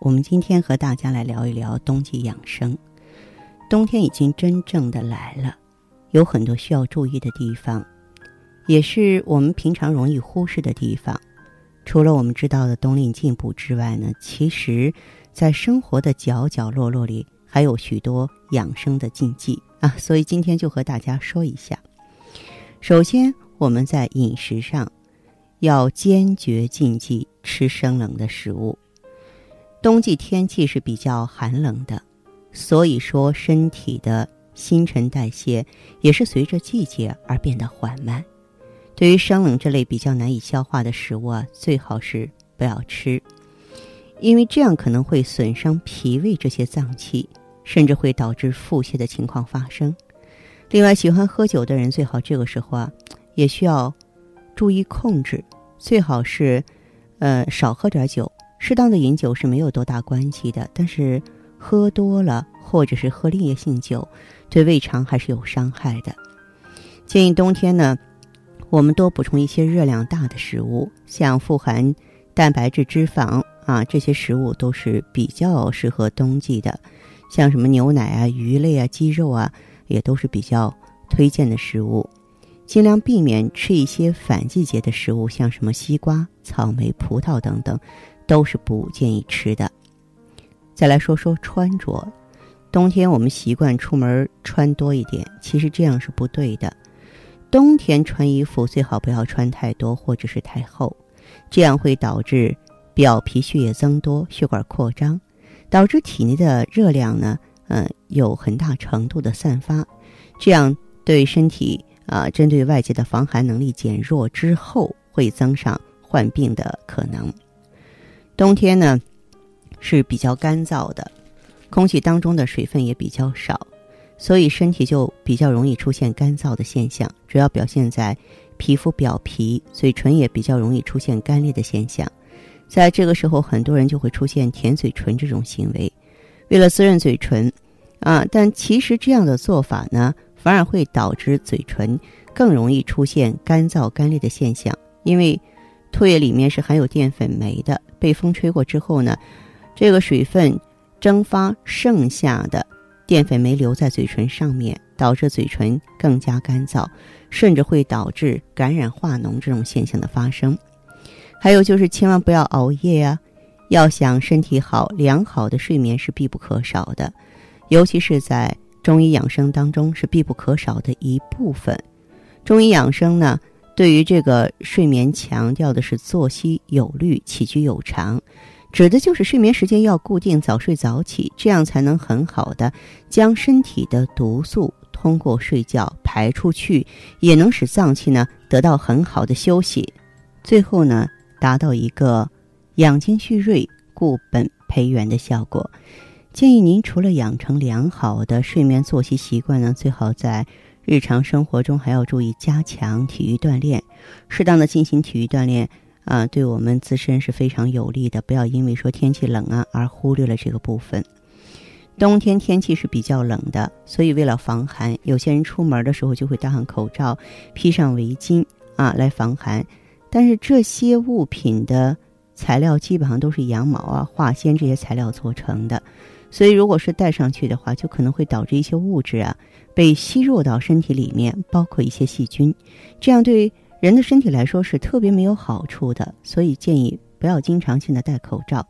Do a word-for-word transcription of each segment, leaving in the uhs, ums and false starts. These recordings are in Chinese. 我们今天和大家来聊一聊冬季养生。冬天已经真正的来了，有很多需要注意的地方，也是我们平常容易忽视的地方。除了我们知道的冬令进补之外呢，其实在生活的角角落落里还有许多养生的禁忌啊，所以今天就和大家说一下。首先，我们在饮食上要坚决禁忌吃生冷的食物。冬季天气是比较寒冷的，所以说身体的新陈代谢也是随着季节而变得缓慢。对于生冷这类比较难以消化的食物啊，最好是不要吃，因为这样可能会损伤脾胃这些脏器，甚至会导致腹泻的情况发生。另外，喜欢喝酒的人最好这个时候啊，也需要注意控制，最好是呃，少喝点酒。适当的饮酒是没有多大关系的，但是喝多了或者是喝烈性酒对胃肠还是有伤害的。建议冬天呢，我们多补充一些热量大的食物，像富含蛋白质、脂肪啊，这些食物都是比较适合冬季的，像什么牛奶啊、鱼类啊、鸡肉啊，也都是比较推荐的食物。尽量避免吃一些反季节的食物，像什么西瓜、草莓、葡萄等等都是不建议吃的。再来说说穿着，冬天我们习惯出门穿多一点，其实这样是不对的。冬天穿衣服最好不要穿太多或者是太厚，这样会导致表皮血液增多，血管扩张，导致体内的热量呢，呃，有很大程度的散发，这样对身体啊、呃，针对外界的防寒能力减弱之后，会增上患病的可能。冬天呢是比较干燥的，空气当中的水分也比较少，所以身体就比较容易出现干燥的现象，主要表现在皮肤表皮，嘴唇也比较容易出现干裂的现象。在这个时候，很多人就会出现舔嘴唇这种行为，为了滋润嘴唇啊，但其实这样的做法呢，反而会导致嘴唇更容易出现干燥干裂的现象，因为唾液里面是含有淀粉酶的，被风吹过之后呢，这个水分蒸发，剩下的淀粉酶留在嘴唇上面，导致嘴唇更加干燥，甚至会导致感染化脓这种现象的发生。还有就是千万不要熬夜啊，要想身体好，良好的睡眠是必不可少的，尤其是在中医养生当中是必不可少的一部分。中医养生呢对于这个睡眠强调的是作息有律，起居有常，指的就是睡眠时间要固定，早睡早起，这样才能很好的将身体的毒素通过睡觉排出去，也能使脏器呢得到很好的休息，最后呢达到一个养精蓄锐、固本培元的效果。建议您除了养成良好的睡眠作息习惯呢，最好在日常生活中还要注意加强体育锻炼，适当的进行体育锻炼啊，对我们自身是非常有利的，不要因为说天气冷啊而忽略了这个部分。冬天天气是比较冷的，所以为了防寒，有些人出门的时候就会戴上口罩，披上围巾啊来防寒，但是这些物品的材料基本上都是羊毛啊、化纤这些材料做成的，所以如果是戴上去的话，就可能会导致一些物质啊被吸入到身体里面，包括一些细菌，这样对人的身体来说是特别没有好处的，所以建议不要经常性的戴口罩。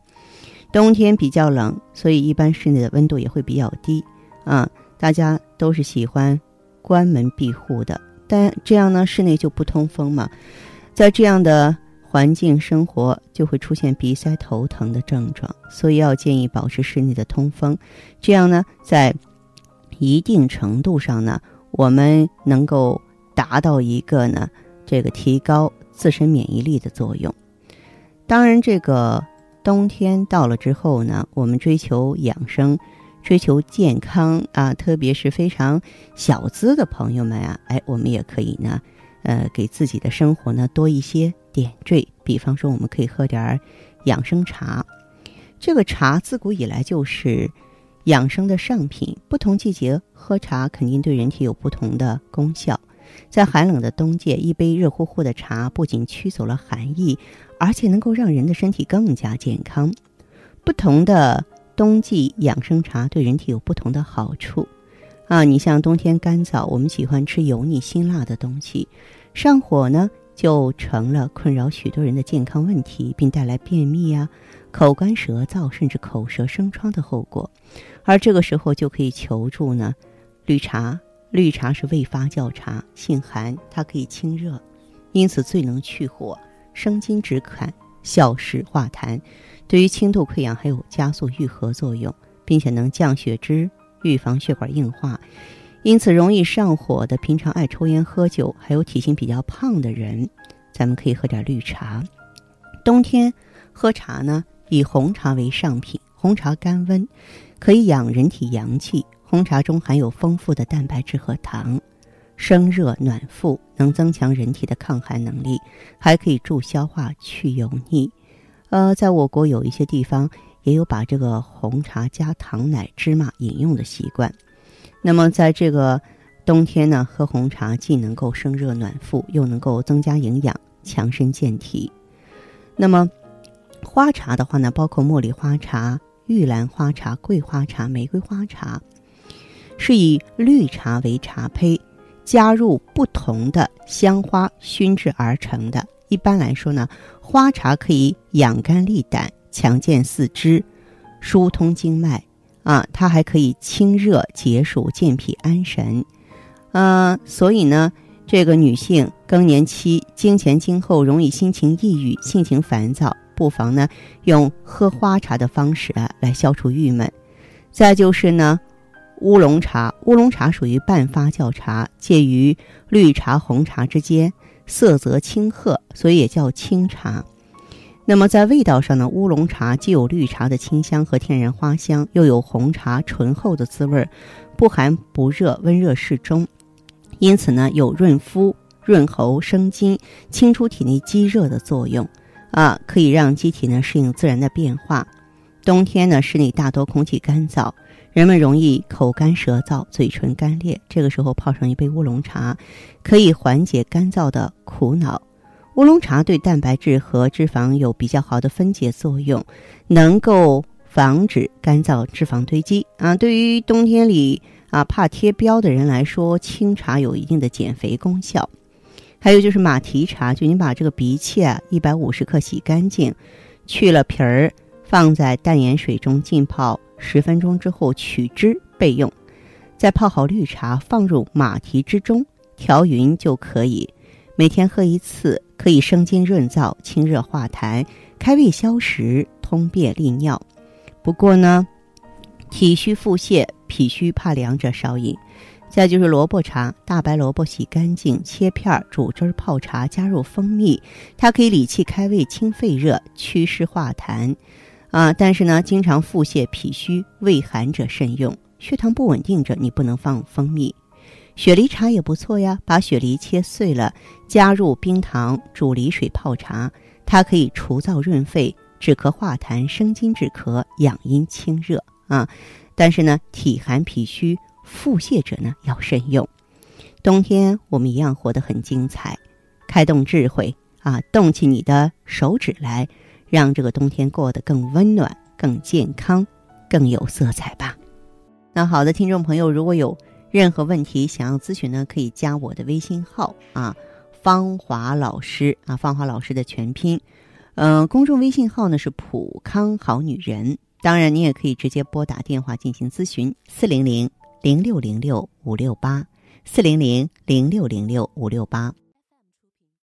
冬天比较冷，所以一般室内的温度也会比较低啊，大家都是喜欢关门闭户的，但这样呢室内就不通风嘛，在这样的环境生活就会出现鼻塞、头疼的症状，所以要建议保持室内的通风，这样呢在一定程度上呢，我们能够达到一个呢，这个提高自身免疫力的作用。当然，这个冬天到了之后呢，我们追求养生，追求健康啊，特别是非常小资的朋友们啊，哎，我们也可以呢，呃，给自己的生活呢多一些点缀。比方说，我们可以喝点养生茶。这个茶自古以来就是养生的上品，不同季节喝茶肯定对人体有不同的功效。在寒冷的冬季，一杯热乎乎的茶不仅驱走了寒意，而且能够让人的身体更加健康。不同的冬季养生茶对人体有不同的好处啊！你像冬天干燥，我们喜欢吃油腻辛辣的东西，上火呢就成了困扰许多人的健康问题，并带来便秘啊、口干舌燥甚至口舌生疮的后果。而这个时候就可以求助呢绿茶。绿茶是未发酵茶，性寒，它可以清热，因此最能去火、生津止渴、消食化痰，对于轻度溃疡还有加速愈合作用，并且能降血脂、预防血管硬化。因此容易上火的、平常爱抽烟喝酒还有体型比较胖的人，咱们可以喝点绿茶。冬天喝茶呢，以红茶为上品。红茶甘温，可以养人体阳气，红茶中含有丰富的蛋白质和糖，生热暖腹，能增强人体的抗寒能力，还可以助消化去油腻。呃，在我国有一些地方也有把这个红茶加糖奶、芝麻饮用的习惯。那么在这个冬天呢，喝红茶既能够生热暖腹，又能够增加营养，强身健体。那么花茶的话呢，包括茉莉花茶、玉兰花茶、桂花茶、玫瑰花茶，是以绿茶为茶胚，加入不同的香花熏制而成的。一般来说呢，花茶可以养肝利胆、强健四肢、疏通经脉啊，它还可以清热解暑、健脾安神。呃，所以呢，这个女性更年期、经前经后容易心情抑郁、性情烦躁，不妨呢用喝花茶的方式啊来消除郁闷。再就是呢，乌龙茶，乌龙茶属于半发酵茶，介于绿茶、红茶之间，色泽清褐，所以也叫清茶。那么在味道上呢，乌龙茶既有绿茶的清香和天然花香，又有红茶醇厚的滋味，不寒不热，温热适中，因此呢有润肤、润喉、生津、清除体内积热的作用啊，可以让机体呢适应自然的变化。冬天呢，室内大多空气干燥，人们容易口干舌燥、嘴唇干裂，这个时候泡上一杯乌龙茶，可以缓解干燥的苦恼。乌龙茶对蛋白质和脂肪有比较好的分解作用，能够防止干燥脂肪堆积啊。对于冬天里啊怕贴膘的人来说，清茶有一定的减肥功效。还有就是马蹄茶，就你把这个荸荠啊一百五十克洗干净，去了皮儿，放在淡盐水中浸泡十分钟之后取汁备用。再泡好绿茶放入马蹄之中调匀就可以，每天喝一次，可以生津润燥、清热化痰、开胃消食、通便利尿。不过呢，体虚腹泻、脾虚怕凉者少饮。再就是萝卜茶，大白萝卜洗干净切片，煮汁泡茶，加入蜂蜜，它可以理气开胃、清肺热、祛湿化痰啊，但是呢，经常腹泻、脾虚、胃寒者慎用。血糖不稳定者，你不能放蜂蜜。雪梨茶也不错呀，把雪梨切碎了，加入冰糖，煮梨水泡茶，它可以除燥润肺、止咳化痰、生津止咳、养阴清热啊。但是呢，体寒、脾虚、腹泻者呢要慎用。冬天我们一样活得很精彩，开动智慧啊，动起你的手指来。让这个冬天过得更温暖、更健康、更有色彩吧。那好的，听众朋友，如果有任何问题想要咨询呢，可以加我的微信号啊，芳华老师啊，芳华老师的全拼。嗯、呃，公众微信号呢是普康好女人。当然，你也可以直接拨打电话进行咨询，四零零零六零六五六八，四零零零六零六五六八。